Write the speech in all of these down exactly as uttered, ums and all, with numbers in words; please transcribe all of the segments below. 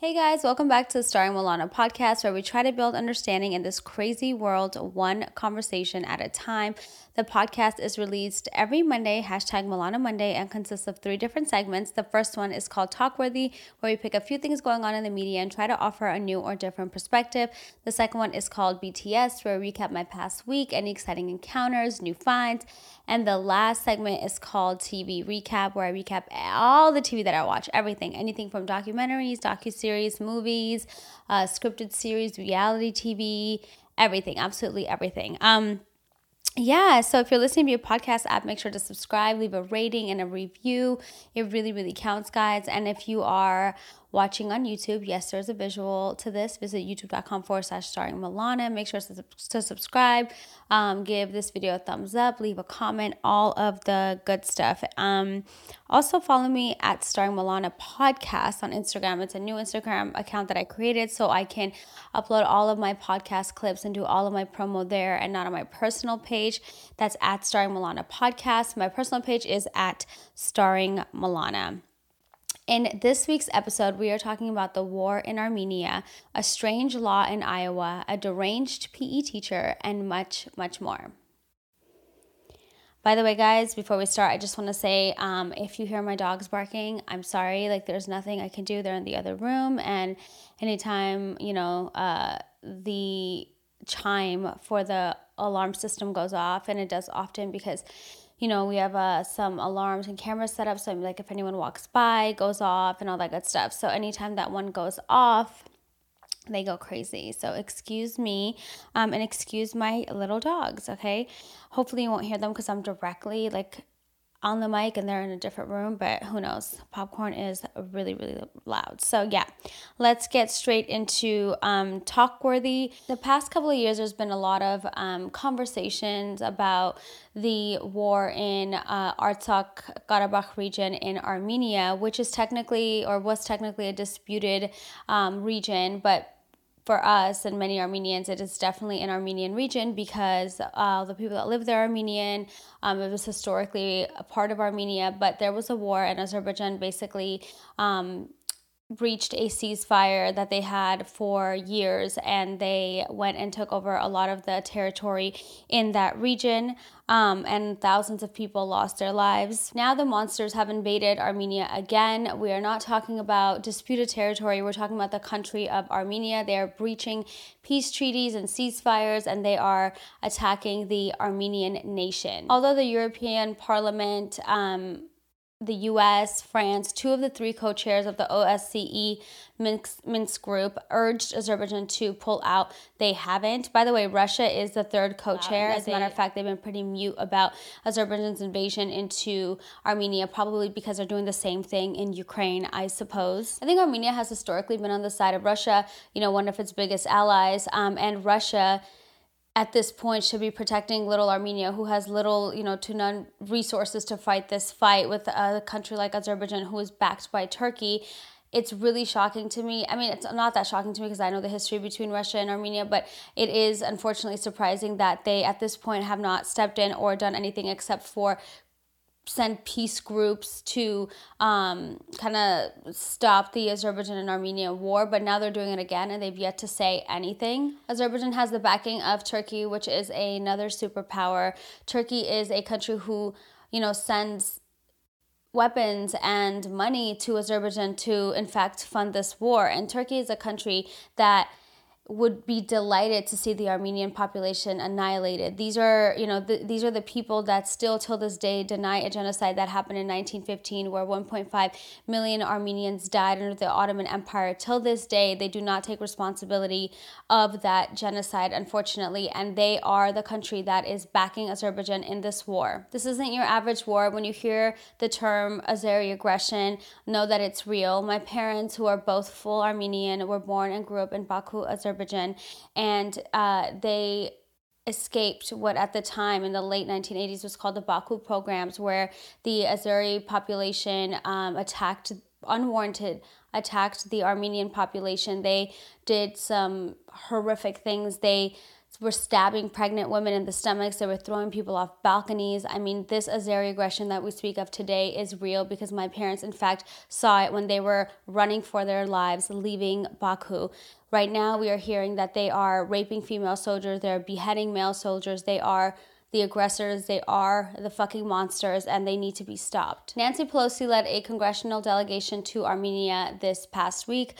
Hey guys, welcome back to the Starring Milana podcast, where we try to build understanding in this crazy world, one conversation at a time. The podcast is released every Monday, hashtag Milana Monday, and consists of three different segments. The first one is called Talkworthy, where we pick a few things going on in the media and try to offer a new or different perspective. The second one is called B T S, where I recap my past week, any exciting encounters, new finds. And the last segment is called T V Recap, where I recap all the T V that I watch, everything, anything from documentaries, docuseries, movies, uh, scripted series, reality T V, everything, absolutely everything. Um. Yeah, so if you're listening to your podcast app, make sure to subscribe, leave a rating and a review. It really, really counts, guys. And if you are watching on YouTube, yes, there's a visual to this. Visit youtube.com forward slash starring Milana. Make sure to subscribe, um, give this video a thumbs up, leave a comment, all of the good stuff. Um, also, follow me at Starring Milana Podcast on Instagram. It's a new Instagram account that I created so I can upload all of my podcast clips and do all of my promo there and not on my personal page. That's at Starring Milana Podcast. My personal page is at Starring Milana. In this week's episode, we are talking about the war in Armenia, a strange law in Iowa, a deranged P E teacher, and much, much more. By the way, guys, before we start, I just want to say um, if you hear my dogs barking, I'm sorry. Like, there's nothing I can do. They're in the other room, and anytime, you know, uh, the chime for the alarm system goes off, and it does often because you know, we have uh, some alarms and cameras set up, so I'm like, if anyone walks by, goes off, and all that good stuff. So anytime that one goes off, they go crazy. So excuse me, um, and excuse my little dogs, okay? Hopefully you won't hear them because I'm directly, like, on the mic and they're in a different room, but who knows? Popcorn is really, really loud. So yeah, let's get straight into um, Talkworthy. The past couple of years, there's been a lot of um, conversations about the war in uh, Artsakh, Karabakh region in Armenia, which is technically or was technically a disputed um, region, but for us and many Armenians, it is definitely an Armenian region because uh, the people that live there are Armenian. Um, it was historically a part of Armenia, but there was a war, and Azerbaijan basically um, reached a ceasefire that they had for years, and they went and took over a lot of the territory in that region, um, and thousands of people lost their lives. Now the monsters have invaded Armenia again. We are not talking about disputed territory. We're talking about the country of Armenia. They are breaching peace treaties and ceasefires, and they are attacking the Armenian nation. Although the European Parliament, um, the U S, France, two of the three co-chairs of the O S C E Minsk, Minsk group urged Azerbaijan to pull out. They haven't. By the way, Russia is the third co-chair. Wow, As a matter of fact, they've been pretty mute about Azerbaijan's invasion into Armenia, probably because they're doing the same thing in Ukraine, I suppose. I think Armenia has historically been on the side of Russia, you know, one of its biggest allies, um, and Russia at this point should be protecting little Armenia, who has little, you know, to none resources to fight this fight with a country like Azerbaijan, who is backed by Turkey. It's really shocking to me. I mean, it's not that shocking to me because I know the history between Russia and Armenia, but it is unfortunately surprising that they at this point have not stepped in or done anything except for send peace groups to um, kind of stop the Azerbaijan and Armenia war, but now they're doing it again, and they've yet to say anything. Azerbaijan has the backing of Turkey, which is another superpower. Turkey is a country who, you know, sends weapons and money to Azerbaijan to, in fact, fund this war. And Turkey is a country that would be delighted to see the Armenian population annihilated. These are, you know, th- these are the people that still till this day deny a genocide that happened in nineteen fifteen, where one point five million Armenians died under the Ottoman Empire. Till this day, they do not take responsibility of that genocide, unfortunately, and they are the country that is backing Azerbaijan in this war. This isn't your average war. When you hear the term Azeri aggression, know that it's real. My parents, who are both full Armenian, were born and grew up in Baku, Azerbaijan, and uh, they escaped what at the time in the late nineteen eighties was called the Baku programs, where the Azeri population um, attacked unwarranted attacked the Armenian population. They did some horrific things. They were stabbing pregnant women in the stomachs. They were throwing people off balconies. I mean, this Azeri aggression that we speak of today is real, because my parents, in fact, saw it when they were running for their lives, leaving Baku. Right now, we are hearing that they are raping female soldiers. They're beheading male soldiers. They are the aggressors, they are the fucking monsters, and they need to be stopped. Nancy Pelosi led a congressional delegation to Armenia this past week.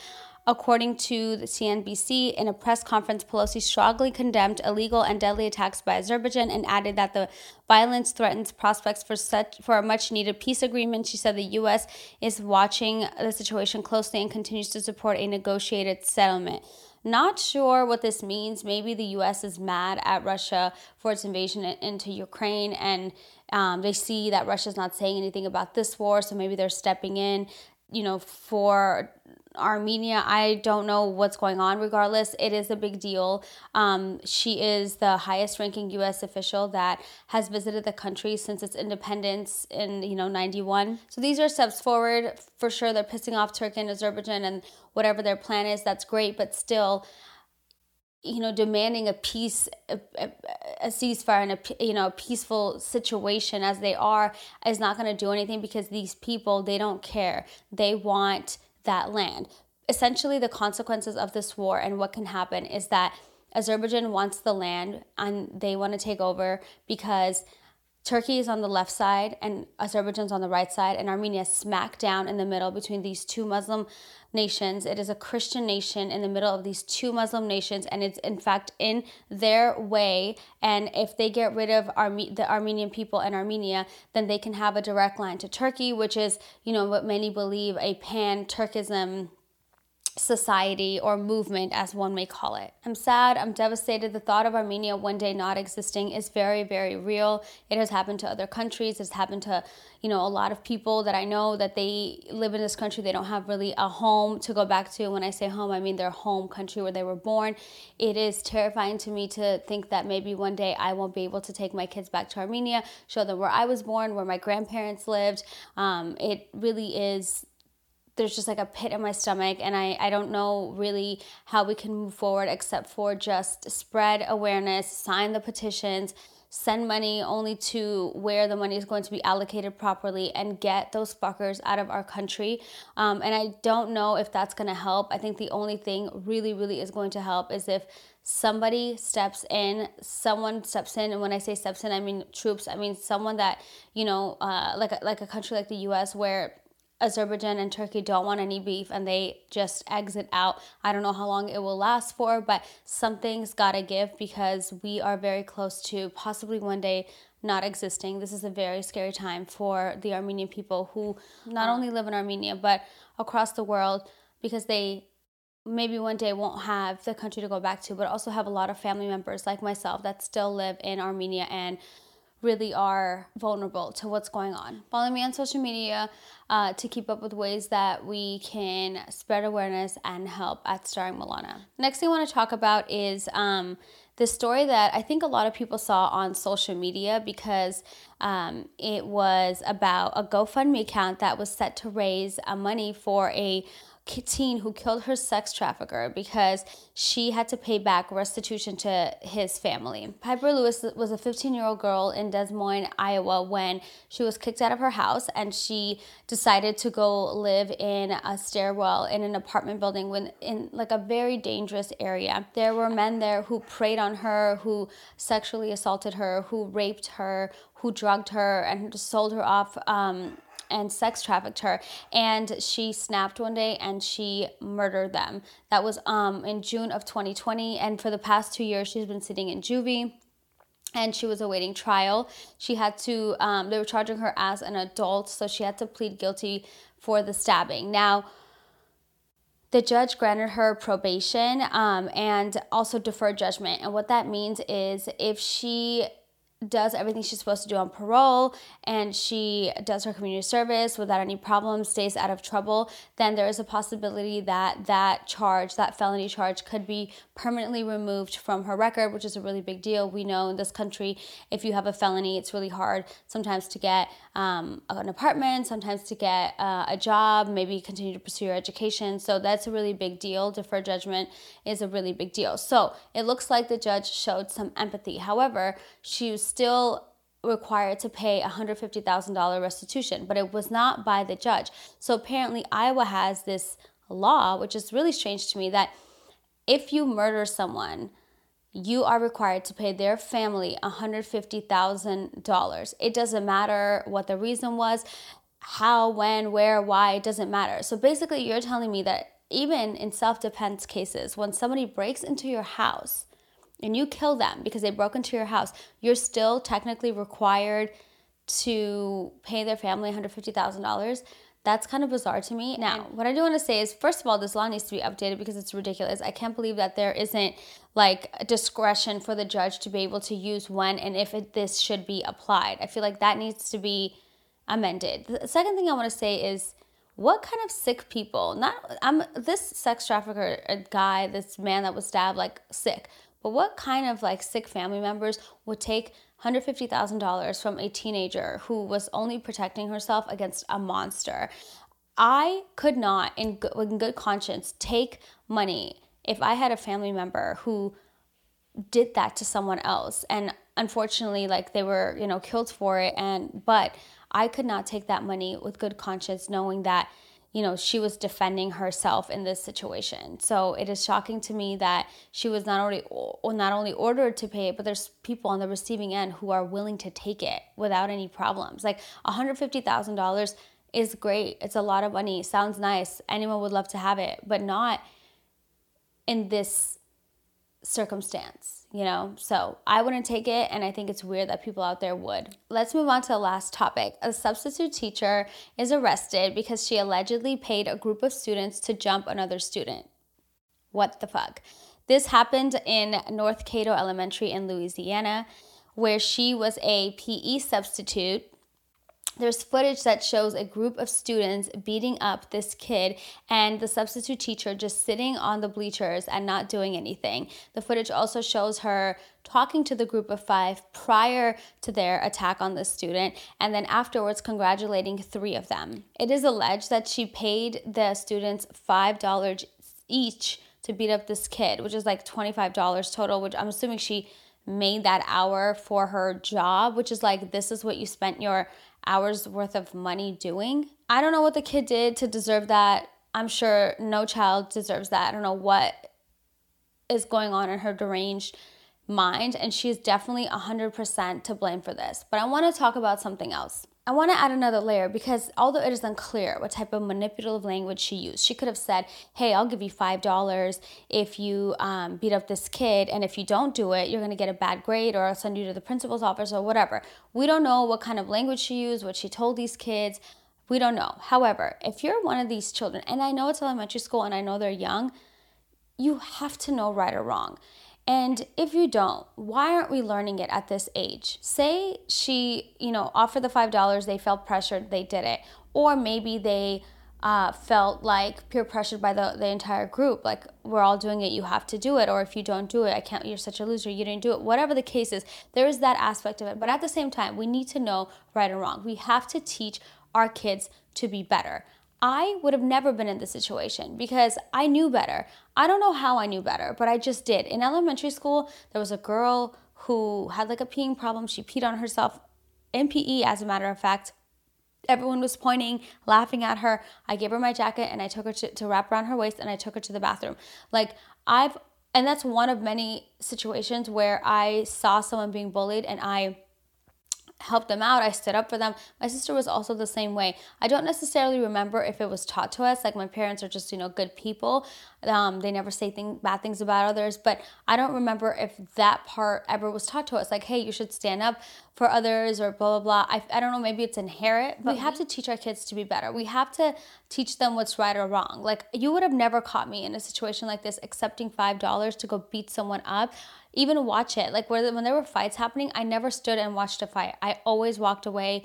According to the C N B C, in a press conference, Pelosi strongly condemned illegal and deadly attacks by Azerbaijan and added that the violence threatens prospects for such for a much-needed peace agreement. She said the U S is watching the situation closely and continues to support a negotiated settlement. Not sure what this means. Maybe the U S is mad at Russia for its invasion into Ukraine, and um, they see that Russia's not saying anything about this war, so maybe they're stepping in, you know, for Armenia. I don't know what's going on. Regardless, it is a big deal. Um, she is the highest ranking U S official that has visited the country since its independence in, you know, ninety-one. So these are steps forward. For sure, they're pissing off Turkey and Azerbaijan and whatever their plan is. That's great. But still, you know, demanding a peace, a, a, a ceasefire and a, you know, a peaceful situation as they are is not going to do anything, because these people, they don't care. They want that land. Essentially, the consequences of this war and what can happen is that Azerbaijan wants the land and they want to take over, because Turkey is on the left side and Azerbaijan's on the right side, and Armenia is smack down in the middle between these two Muslim nations. It is a Christian nation in the middle of these two Muslim nations, and it's in fact in their way. And if they get rid of Arme- the Armenian people in Armenia, then they can have a direct line to Turkey, which is, you know, what many believe a pan-Turkism society or movement, as one may call it. I'm sad. I'm devastated. The thought of Armenia one day not existing is very, very real. It has happened to other countries. It's happened to, you know, a lot of people that I know, that they live in this country. They don't have really a home to go back to. When I say home, I mean their home country where they were born. It is terrifying to me to think that maybe one day I won't be able to take my kids back to Armenia, show them where I was born, where my grandparents lived. Um, it really is. There's just like a pit in my stomach, and I, I don't know really how we can move forward except for just spread awareness, sign the petitions, send money only to where the money is going to be allocated properly, and get those fuckers out of our country. Um, and I don't know if that's going to help. I think the only thing really, really is going to help is if somebody steps in, someone steps in. And when I say steps in, I mean troops. I mean someone that, you know, uh, like a, like a country like the U S, where Azerbaijan and Turkey don't want any beef and they just exit out. I don't know how long it will last for, but something's gotta give, because we are very close to possibly one day not existing. This is a very scary time for the Armenian people, who not only live in Armenia, but across the world, because they maybe one day won't have the country to go back to, but also have a lot of family members like myself that still live in Armenia and really are vulnerable to what's going on. Follow me on social media uh, to keep up with ways that we can spread awareness and help at Starring Milana. Next thing I want to talk about is um, the story that I think a lot of people saw on social media, because um, it was about a GoFundMe account that was set to raise uh, money for a teen who killed her sex trafficker, because she had to pay back restitution to his family. Piper Lewis was a fifteen-year-old girl in Des Moines, Iowa, when she was kicked out of her house, and she decided to go live in a stairwell in an apartment building when in like a very dangerous area. There were men there who preyed on her, who sexually assaulted her, who raped her, who drugged her, and sold her off um, and sex trafficked her. And she snapped one day and she murdered them. That was um in June of twenty twenty, and for the past two years she's been sitting in juvie, and she was awaiting trial. She had to um they were charging her as an adult, so she had to plead guilty for the stabbing. Now, the judge granted her probation um and also deferred judgment. And what that means is if she does everything she's supposed to do on parole, and she does her community service without any problems, stays out of trouble, then there is a possibility that that charge, that felony charge, could be permanently removed from her record, which is a really big deal. We know in this country, if you have a felony, it's really hard sometimes to get um, an apartment, sometimes to get uh, a job, maybe continue to pursue your education. So that's a really big deal. Deferred judgment is a really big deal. So it looks like the judge showed some empathy. However, she was still required to pay one hundred fifty thousand dollars restitution, but it was not by the judge. So apparently Iowa has this law, which is really strange to me, that if you murder someone, you are required to pay their family one hundred fifty thousand dollars. It doesn't matter what the reason was, how, when, where, why, it doesn't matter. So basically you're telling me that even in self-defense cases, when somebody breaks into your house and you kill them because they broke into your house, you're still technically required to pay their family one hundred fifty thousand dollars. That's kind of bizarre to me. Now, what I do want to say is, first of all, this law needs to be updated because it's ridiculous. I can't believe that there isn't like discretion for the judge to be able to use when and if it, this should be applied. I feel like that needs to be amended. The second thing I want to say is, what kind of sick people, not, I'm this sex trafficker guy, this man that was stabbed, like sick, but what kind of like sick family members would take one hundred fifty thousand dollars from a teenager who was only protecting herself against a monster? I could not, in good, in good conscience, take money if I had a family member who did that to someone else. And unfortunately, like they were, you know, killed for it. And, but I could not take that money with good conscience knowing that, you know, she was defending herself in this situation. So it is shocking to me that she was not only not only ordered to pay it, but there's people on the receiving end who are willing to take it without any problems. Like one hundred fifty thousand dollars is great. It's a lot of money. Sounds nice. Anyone would love to have it, but not in this circumstance, you know? So I wouldn't take it, and I think it's weird that people out there would. Let's move on to the last topic. A substitute teacher is arrested because she allegedly paid a group of students to jump another student. What the fuck? This happened in North Cato Elementary in Louisiana, where she was a P E substitute. There's footage that shows a group of students beating up this kid and the substitute teacher just sitting on the bleachers and not doing anything. The footage also shows her talking to the group of five prior to their attack on the student, and then afterwards congratulating three of them. It is alleged that she paid the students five dollars each to beat up this kid, which is like twenty-five dollars total, which I'm assuming she made that hour for her job, which is like, this is what you spent your hours worth of money doing. I don't know what the kid did to deserve that. I'm sure no child deserves that. I don't know what is going on in her deranged mind, and she's definitely one hundred percent to blame for this. But I want to talk about something else. I want to add another layer, because although it is unclear what type of manipulative language she used, she could have said, hey, I'll give you five dollars if you um, beat up this kid, and if you don't do it, you're going to get a bad grade, or I'll send you to the principal's office, or whatever. We don't know what kind of language she used, what she told these kids. We don't know. However, if you're one of these children, and I know it's elementary school and I know they're young, you have to know right or wrong. And if you don't, why aren't we learning it at this age? Say she, you know, offered the five dollars, they felt pressured, they did it. Or maybe they uh, felt like peer pressured by the, the entire group, like we're all doing it, you have to do it. Or if you don't do it, I can't, you're such a loser, you didn't do it. Whatever the case is, there is that aspect of it. But at the same time, we need to know right and wrong. We have to teach our kids to be better. I would have never been in this situation because I knew better. I don't know how I knew better, but I just did. In elementary school, there was a girl who had like a peeing problem. She peed on herself in P E, as a matter of fact. Everyone was pointing, laughing at her. I gave her my jacket and I took her to, to wrap around her waist, and I took her to the bathroom. Like I've, and that's one of many situations where I saw someone being bullied and I helped them out. I stood up for them. My sister was also the same way. I don't necessarily remember if it was taught to us. Like my parents are just, you know, good people. Um, they never say thing, bad things about others. But I don't remember if that part ever was taught to us. Like, hey, you should stand up for others or blah, blah, blah. I, I don't know, maybe it's inherent, but we have to teach our kids to be better. We have to teach them what's right or wrong. Like, you would have never caught me in a situation like this accepting five dollars to go beat someone up, even watch it. Like, where, when there were fights happening, I never stood and watched a fight. I always walked away.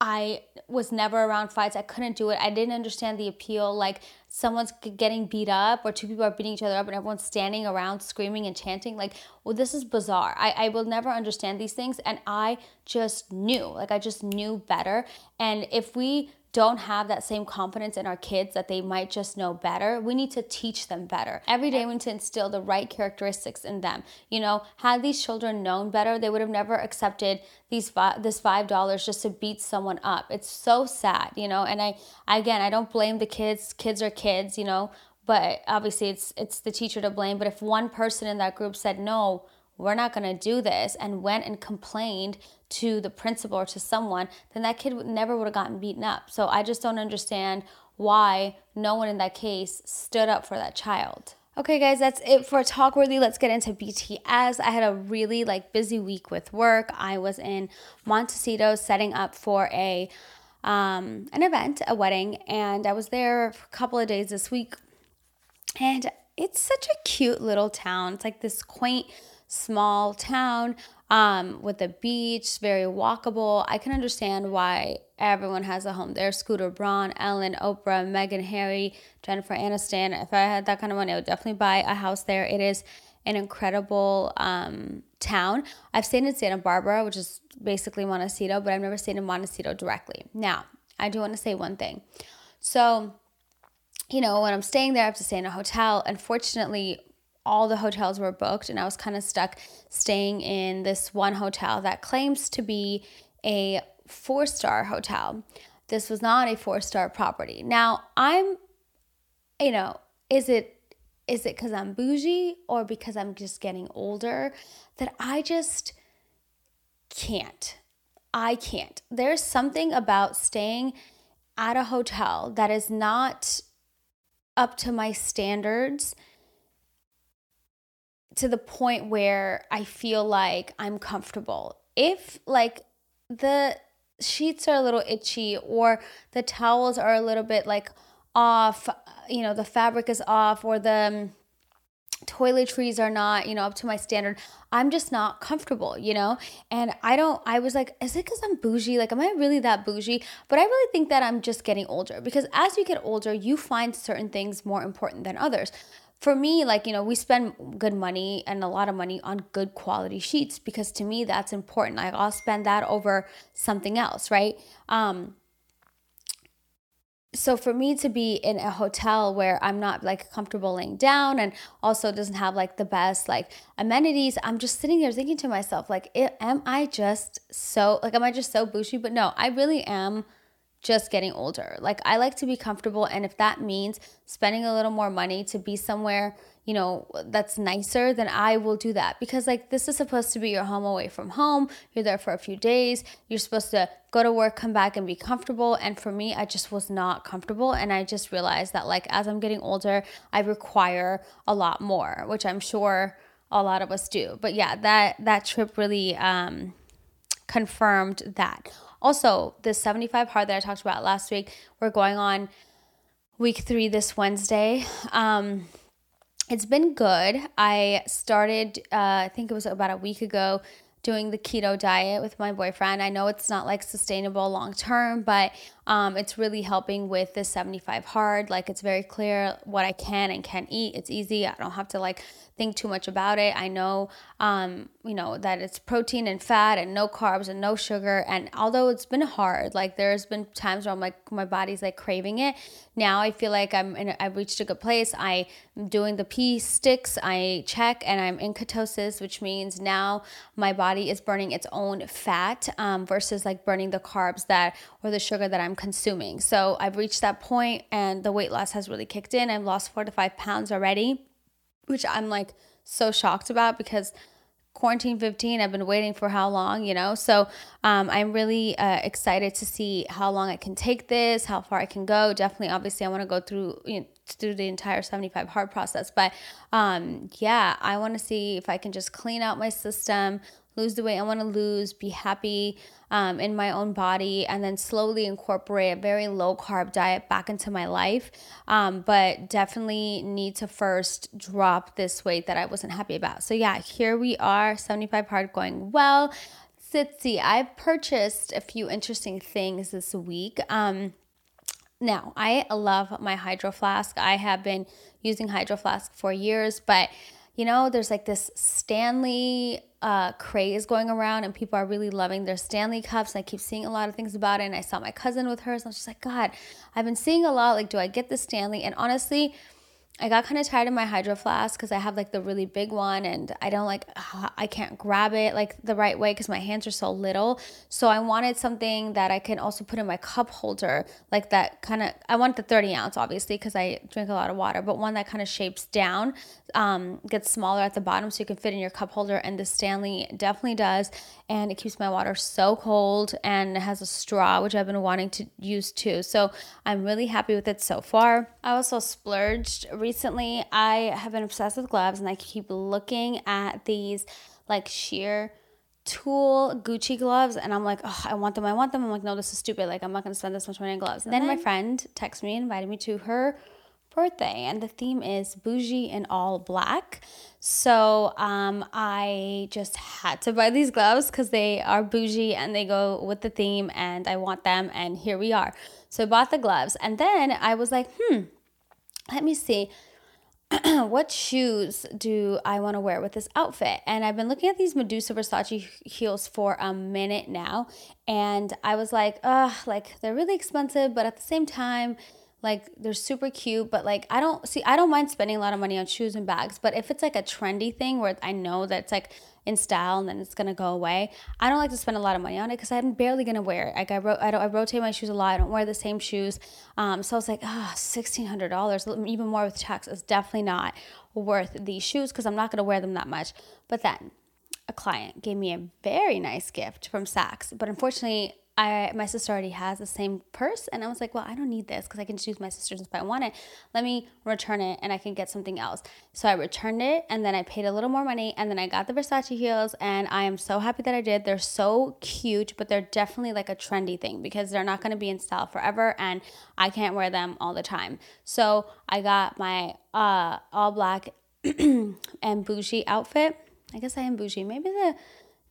I was never around fights. I couldn't do it. I didn't understand the appeal. Like, someone's getting beat up or two people are beating each other up and everyone's standing around screaming and chanting. Like, well, this is bizarre. I, I will never understand these things. And I just knew. Like, I just knew better. And if we don't have that same confidence in our kids that they might just know better, we need to teach them better. Every day we need to instill the right characteristics in them. You know, had these children known better, they would have never accepted these this five dollars just to beat someone up. It's so sad, you know, and I, again, I don't blame the kids. Kids are kids, you know, but obviously it's it's the teacher to blame. But if one person in that group said, no, we're not going to do this, and went and complained to the principal or to someone, then that kid would, never would have gotten beaten up. So I just don't understand why no one in that case stood up for that child. Okay, guys, that's it for Talkworthy. Let's get into B T S. I had a really like busy week with work. I was in Montecito setting up for a um, an event, a wedding, and I was there for a couple of days this week. And it's such a cute little town. It's like this quaint small town um, with a beach, very walkable. I can understand why everyone has a home there. Scooter Braun, Ellen, Oprah, Megan Harry, Jennifer Aniston. If I had that kind of money, I would definitely buy a house there. It is an incredible um, town. I've stayed in Santa Barbara, which is basically Montecito, but I've never stayed in Montecito directly. Now, I do want to say one thing. So, you know, when I'm staying there, I have to stay in a hotel. Unfortunately, all the hotels were booked, and I was kind of stuck staying in this one hotel that claims to be a four-star hotel. This was not a four-star property. Now, I'm, you know, is it is it because I'm bougie or because I'm just getting older that I just can't? I can't. There's something about staying at a hotel that is not up to my standards, to the point where I feel like I'm comfortable. If like the sheets are a little itchy or the towels are a little bit like off, you know, the fabric is off, or the um, toiletries are not, you know, up to my standard, I'm just not comfortable, you know? And I don't, I was like, is it because I'm bougie? Like, am I really that bougie? But I really think that I'm just getting older, because as you get older, you find certain things more important than others. For me, like, you know, we spend good money and a lot of money on good quality sheets, because to me, that's important. Like, I'll spend that over something else, right? Um, so for me to be in a hotel where I'm not like comfortable laying down, and also doesn't have like the best like amenities, I'm just sitting there thinking to myself, like, am I just so, like, am I just so bougie? But no, I really am just getting older. Like, I like to be comfortable, and if that means spending a little more money to be somewhere, you know, that's nicer, then I will do that, because like this is supposed to be your home away from home. You're there for a few days. You're supposed to go to work, come back, and be comfortable. And for me, I just was not comfortable, and I just realized that like as I'm getting older, I require a lot more, which I'm sure a lot of us do. But yeah, that that trip really um confirmed that. Also, the seventy-five hard that I talked about last week, we're going on week three this Wednesday. Um, it's been good. I started, uh, I think it was about a week ago, doing the keto diet with my boyfriend. I know it's not like sustainable long term, but um, it's really helping with the seventy-five hard. Like, it's very clear what I can and can't eat. It's easy. I don't have to like think too much about it. I know, um, you know, that it's protein and fat and no carbs and no sugar. And although it's been hard, like there's been times where I'm like, my body's like craving it. Now I feel like I'm in, I've reached a good place. I'm doing the pee sticks. I check, and I'm in ketosis, which means now my body is burning its own fat um, versus like burning the carbs that or the sugar that I'm consuming. So I've reached that point, and the weight loss has really kicked in. I've lost four to five pounds already, which I'm like so shocked about, because quarantine fifteen, I've been waiting for how long, you know? So um, I'm really uh, excited to see how long I can take this, how far I can go. Definitely, obviously, I want to go through you know, through the entire seventy-five hard process. But um, yeah, I want to see if I can just clean out my system, lose the weight I want to lose, be happy um, in my own body, and then slowly incorporate a very low carb diet back into my life. Um, but definitely need to first drop this weight that I wasn't happy about. So yeah, here we are, seventy-five hard going well. Sitsi, I purchased a few interesting things this week. Um, now, I love my Hydro Flask. I have been using Hydro Flask for years, but you know, there's like this Stanley uh, craze going around and people are really loving their Stanley cups. I keep seeing a lot of things about it, and I saw my cousin with hers, and I was just like, God, I've been seeing a lot, like, do I get the Stanley? And honestly, I got kind of tired of my Hydro Flask because I have like the really big one, and I don't like, ugh, I can't grab it like the right way because my hands are so little. So I wanted something that I can also put in my cup holder, like that kind of, I want the thirty ounce obviously because I drink a lot of water, but one that kind of shapes down, um, gets smaller at the bottom so you can fit in your cup holder, and the Stanley definitely does. And it keeps my water so cold, and it has a straw, which I've been wanting to use too. So I'm really happy with it so far. I also splurged recently. I have been obsessed with gloves, and I keep looking at these like sheer tulle Gucci gloves, and I'm like, oh, I want them, I want them. I'm like, no, this is stupid. Like, I'm not going to spend this much money on gloves. And then my friend texted me and invited me to her birthday, and the theme is bougie and all black. So um, I just had to buy these gloves because they are bougie and they go with the theme, and I want them, and here we are. So I bought the gloves, and then I was like, hmm, let me see. What shoes do I want to wear with this outfit? And I've been looking at these Medusa Versace heels for a minute now, and I was like, ugh, like they're really expensive, but at the same time, like they're super cute, but like I don't see, I don't mind spending a lot of money on shoes and bags, but if it's like a trendy thing where I know that it's like in style and then it's gonna go away, I don't like to spend a lot of money on it because I'm barely gonna wear it. Like I, ro- I, don't, I rotate my shoes a lot. I don't wear the same shoes. Um, so I was like, ah, oh, sixteen hundred dollars, even more with tax, is definitely not worth these shoes because I'm not gonna wear them that much. But then a client gave me a very nice gift from Saks, but unfortunately, I, my sister already has the same purse, and I was like, well, I don't need this because I can just use my sister's if I want it. Let me return it and I can get something else. So I returned it, and then I paid a little more money, and then I got the Versace heels, and I am so happy that I did. They're so cute, but they're definitely like a trendy thing because they're not going to be in style forever, and I can't wear them all the time. So I got my uh, all black and bougie outfit. I guess I am bougie. Maybe the...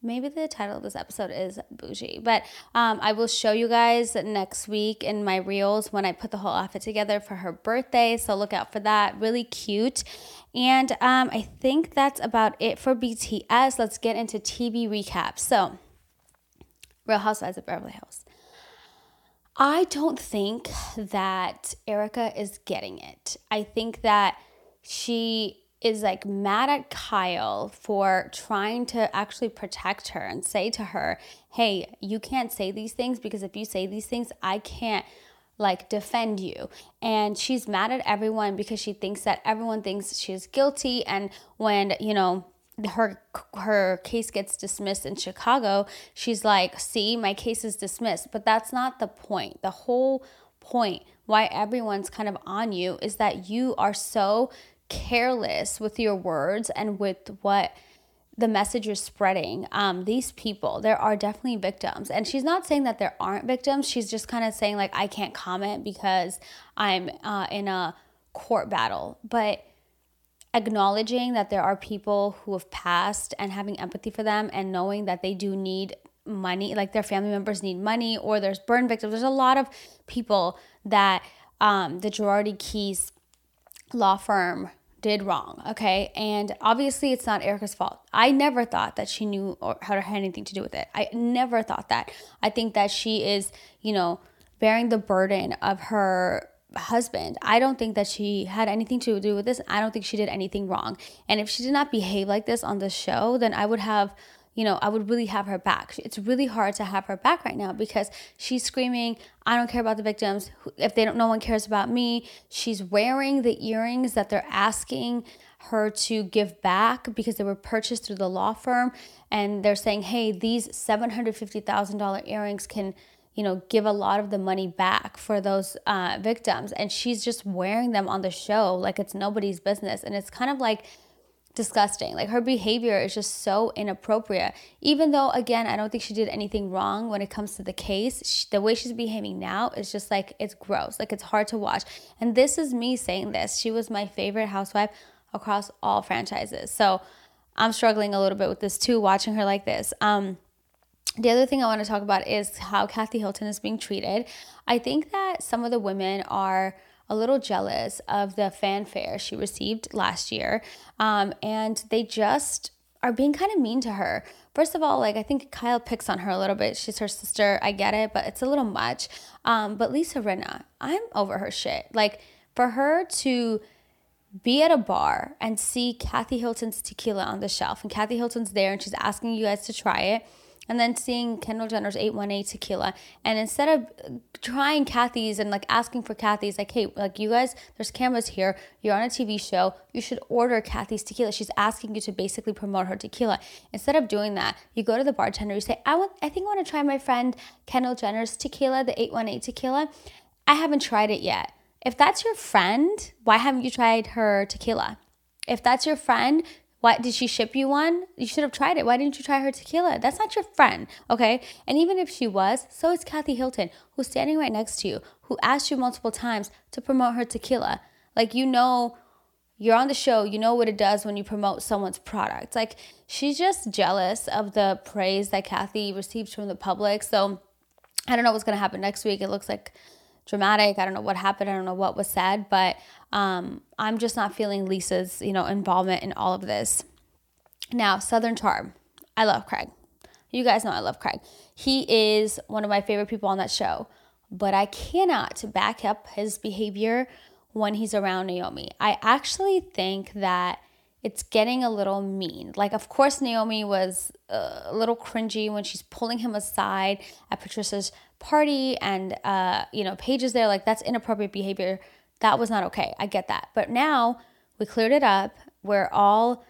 Maybe the title of this episode is bougie, but um, I will show you guys next week in my reels when I put the whole outfit together for her birthday. So look out for that. Really cute. And um, I think that's about it for B T S. Let's get into T V recap. So Real Housewives of Beverly Hills. I don't think that Erica is getting it. I think that she is like mad at Kyle for trying to actually protect her and say to her, hey, you can't say these things because if you say these things, I can't like defend you. And she's mad at everyone because she thinks that everyone thinks she's guilty. And when, you know, her her case gets dismissed in Chicago, she's like, see, my case is dismissed. But that's not the point. The whole point why everyone's kind of on you is that you are so careless with your words and with what the message you're spreading. Um, these people, there are definitely victims, and she's not saying that there aren't victims. She's just kind of saying like, I can't comment because I'm uh, in a court battle, but acknowledging that there are people who have passed and having empathy for them and knowing that they do need money, like their family members need money, or there's burn victims. There's a lot of people that um, the Girardi Keys law firm did wrong, okay? And obviously it's not Erica's fault. I never thought that she knew or had anything to do with it. I never thought that. I think that she is, you know, bearing the burden of her husband. I don't think that she had anything to do with this. I don't think she did anything wrong. And if she did not behave like this on the show, then I would have, you know, I would really have her back. It's really hard to have her back right now because she's screaming, I don't care about the victims. If they don't, no one cares about me. She's wearing the earrings that they're asking her to give back because they were purchased through the law firm. And they're saying, hey, these seven hundred fifty thousand dollars earrings can, you know, give a lot of the money back for those uh, victims. And she's just wearing them on the show like it's nobody's business. And it's kind of like, disgusting. Like, her behavior is just so inappropriate. Even though, again, I don't think she did anything wrong when it comes to the case, she, the way she's behaving now is just like, it's gross. Like, it's hard to watch. And this is me saying this. She was my favorite housewife across all franchises. So I'm struggling a little bit with this too, watching her like this. Um, the other thing I want to talk about is how Kathy Hilton is being treated. I think that some of the women are a little jealous of the fanfare she received last year. Um, and they just are being kind of mean to her. First of all, like, I think Kyle picks on her a little bit. She's her sister. I get it, but it's a little much. Um, but Lisa Rinna, I'm over her shit. Like, for her to be at a bar and see Kathy Hilton's tequila on the shelf, and Kathy Hilton's there and she's asking you guys to try it, and then seeing Kendall Jenner's eight one eight tequila, and instead of trying Kathy's and like asking for Kathy's, like, hey, like, you guys, there's cameras here, you're on a T V show, you should order Kathy's tequila. She's asking you to basically promote her tequila. Instead of doing that, you go to the bartender, you say, I want, I think I want to try my friend Kendall Jenner's tequila, the eight one eight tequila. I haven't tried it yet. If that's your friend, why haven't you tried her tequila? If that's your friend, why did she ship you one? You should have tried it. Why didn't you try her tequila? That's not your friend, okay? And even if she was, so is Kathy Hilton, who's standing right next to you, who asked you multiple times to promote her tequila. Like, you know, you're on the show, you know what it does when you promote someone's product. Like, she's just jealous of the praise that Kathy receives from the public. So I don't know what's going to happen next week. It looks like dramatic. I don't know what happened. I don't know what was said, but um, I'm just not feeling Lisa's, you know, involvement in all of this. Now, Southern Charm. I love Craig. You guys know I love Craig. He is one of my favorite people on that show, but I cannot back up his behavior when he's around Naomi. I actually think that it's getting a little mean. Like, of course, Naomi was a little cringy when she's pulling him aside at Patricia's party, and uh, you know, Paige is there. Like, that's inappropriate behavior. That was not okay. I get that. But now we cleared it up. We're all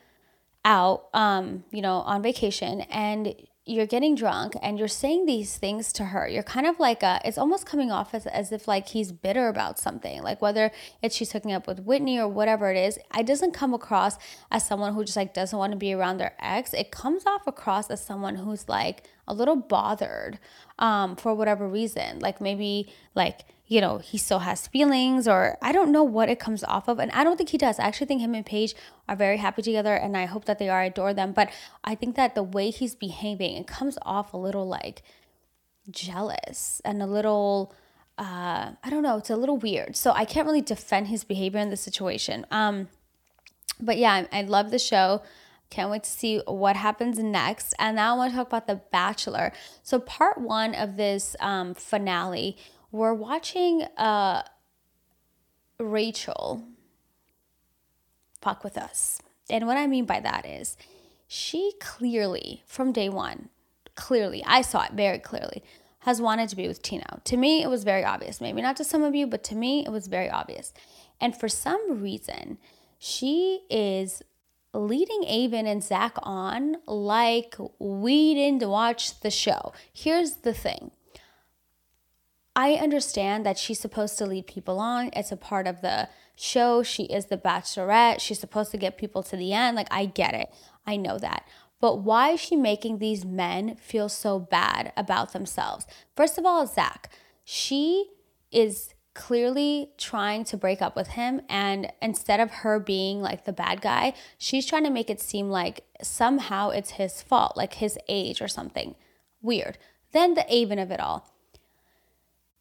out, um, you know, on vacation, and you're getting drunk and you're saying these things to her. You're kind of like, a, it's almost coming off as, as if like he's bitter about something, like whether it's she's hooking up with Whitney or whatever it is. It doesn't come across as someone who just like doesn't want to be around their ex. It comes off across as someone who's like a little bothered um, for whatever reason. Like, maybe like, you know, he still has feelings, or I don't know what it comes off of. And I don't think he does. I actually think him and Paige are very happy together, and I hope that they are. I adore them. But I think that the way he's behaving, it comes off a little like jealous and a little, uh, I don't know, it's a little weird. So I can't really defend his behavior in this situation. Um, but yeah, I, I love the show. Can't wait to see what happens next. And now I want to talk about The Bachelor. So part one of this um, finale, we're watching uh, Rachel fuck with us. And what I mean by that is she clearly, from day one, clearly, I saw it very clearly, has wanted to be with Tino. To me, it was very obvious. Maybe not to some of you, but to me, it was very obvious. And for some reason, she is leading Avon and Zach on like we didn't watch the show. Here's the thing. I understand that she's supposed to lead people on. It's a part of the show. She is the bachelorette. She's supposed to get people to the end. Like, I get it. I know that. But why is she making these men feel so bad about themselves? First of all, Zach, she is clearly trying to break up with him. And instead of her being like the bad guy, she's trying to make it seem like somehow it's his fault, like his age or something weird. Then the Avon of it all.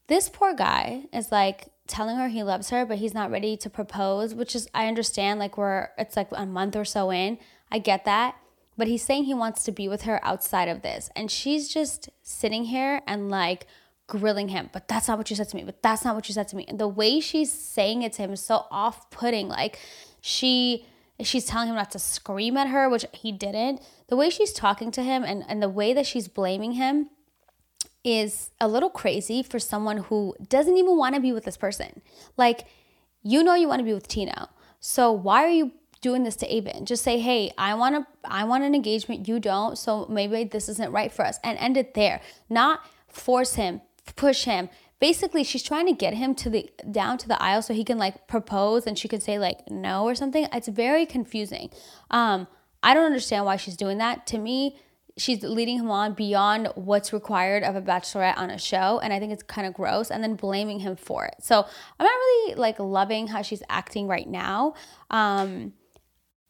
This poor guy is like telling her he loves her, but he's not ready to propose, which is, I understand, like we're, it's like a month or so in. I get that. But he's saying he wants to be with her outside of this. And she's just sitting here and like grilling him. But that's not what you said to me. But that's not what you said to me. And the way she's saying it to him is so off-putting. Like she... She's telling him not to scream at her, which he didn't. The way she's talking to him and, and the way that she's blaming him is a little crazy for someone who doesn't even want to be with this person. Like, you know you want to be with Tino. So why are you doing this to Avon? Just say, hey, I want a, I want an engagement. You don't. So maybe this isn't right for us. And end it there. Not force him, push him, basically she's trying to get him to the down to the aisle so he can like propose and she could say like no or something. It's very confusing. Um, I don't understand why she's doing that. To me, she's leading him on beyond what's required of a bachelorette on a show, and I think it's kind of gross, and then blaming him for it. So I'm not really like loving how she's acting right now. Um,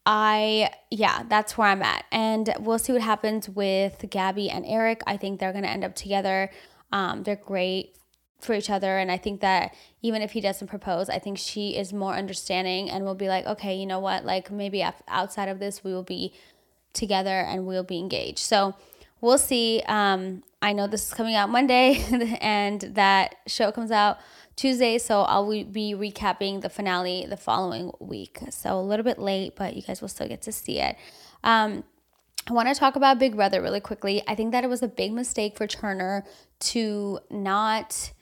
I, yeah, that's where I'm at. And we'll see what happens with Gabby and Eric. I think they're going to end up together. Um, they're great for each other. And I think that even if he doesn't propose, I think she is more understanding and will be like, okay, you know what? Like maybe outside of this, we will be together and we'll be engaged. So we'll see. Um, I know this is coming out Monday and that show comes out Tuesday, so I'll be recapping the finale the following week. So a little bit late, but you guys will still get to see it. Um, I want to talk about Big Brother really quickly. I think that it was a big mistake for Turner to not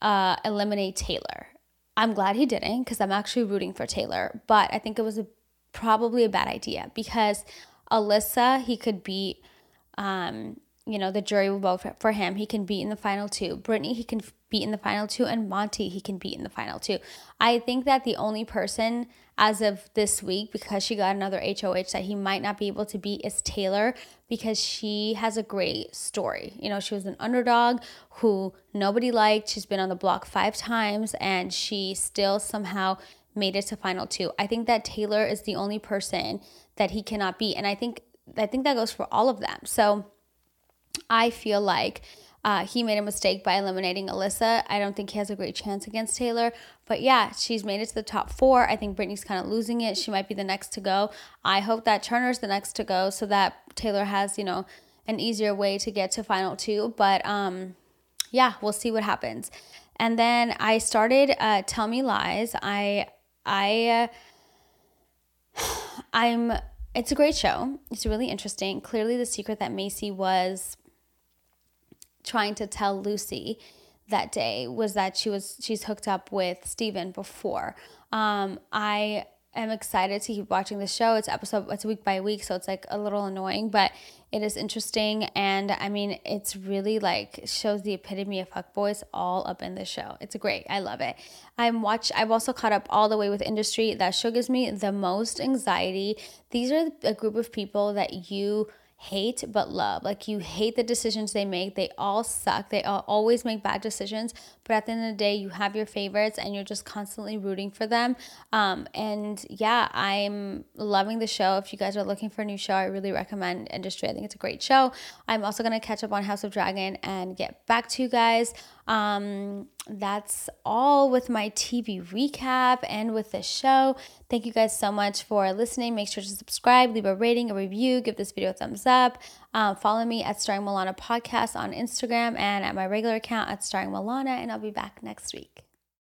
uh, eliminate Taylor. I'm glad he didn't because I'm actually rooting for Taylor, but I think it was a, probably a bad idea because Alyssa, he could beat, um, you know, the jury will vote for him. He can beat in the final two. Brittany, he can beat in the final two. And Monty, he can beat in the final two. I think that the only person as of this week, because she got another H O H that he might not be able to beat, is Taylor, because she has a great story. You know, she was an underdog who nobody liked. She's been on the block five times and she still somehow made it to final two. I think that Taylor is the only person that he cannot beat. And I think I think that goes for all of them. So I feel like uh, he made a mistake by eliminating Alyssa. I don't think he has a great chance against Taylor. But yeah, she's made it to the top four. I think Brittany's kind of losing it. She might be the next to go. I hope that Turner's the next to go so that Taylor has, you know, an easier way to get to final two. But um, yeah, we'll see what happens. And then I started uh, Tell Me Lies. I, I, uh, I'm... It's a great show. It's really interesting. Clearly the secret that Macy was trying to tell Lucy that day was that she was she's hooked up with Steven before. Um, I am excited to keep watching the show. It's episode it's week by week, so it's like a little annoying, but it is interesting. And I mean, it's really like shows the epitome of fuckboys all up in the show. It's great. I love it. I'm watch. I've also caught up all the way with Industry. That show gives me the most anxiety. These are a group of people that you hate but love. Like you hate the decisions they make. They all suck. They all always make bad decisions. But at the end of the day, you have your favorites and you're just constantly rooting for them. Um, and yeah, I'm loving the show. If you guys are looking for a new show, I really recommend Industry. I think it's a great show. I'm also going to catch up on House of Dragon and get back to you guys. Um, that's all with my T V recap and with this show. Thank you guys so much for listening. Make sure to subscribe, leave a rating, a review, give this video a thumbs up. Um, follow me at Starring Milana Podcast on Instagram and at my regular account at Starring Milana, and I'll be back next week.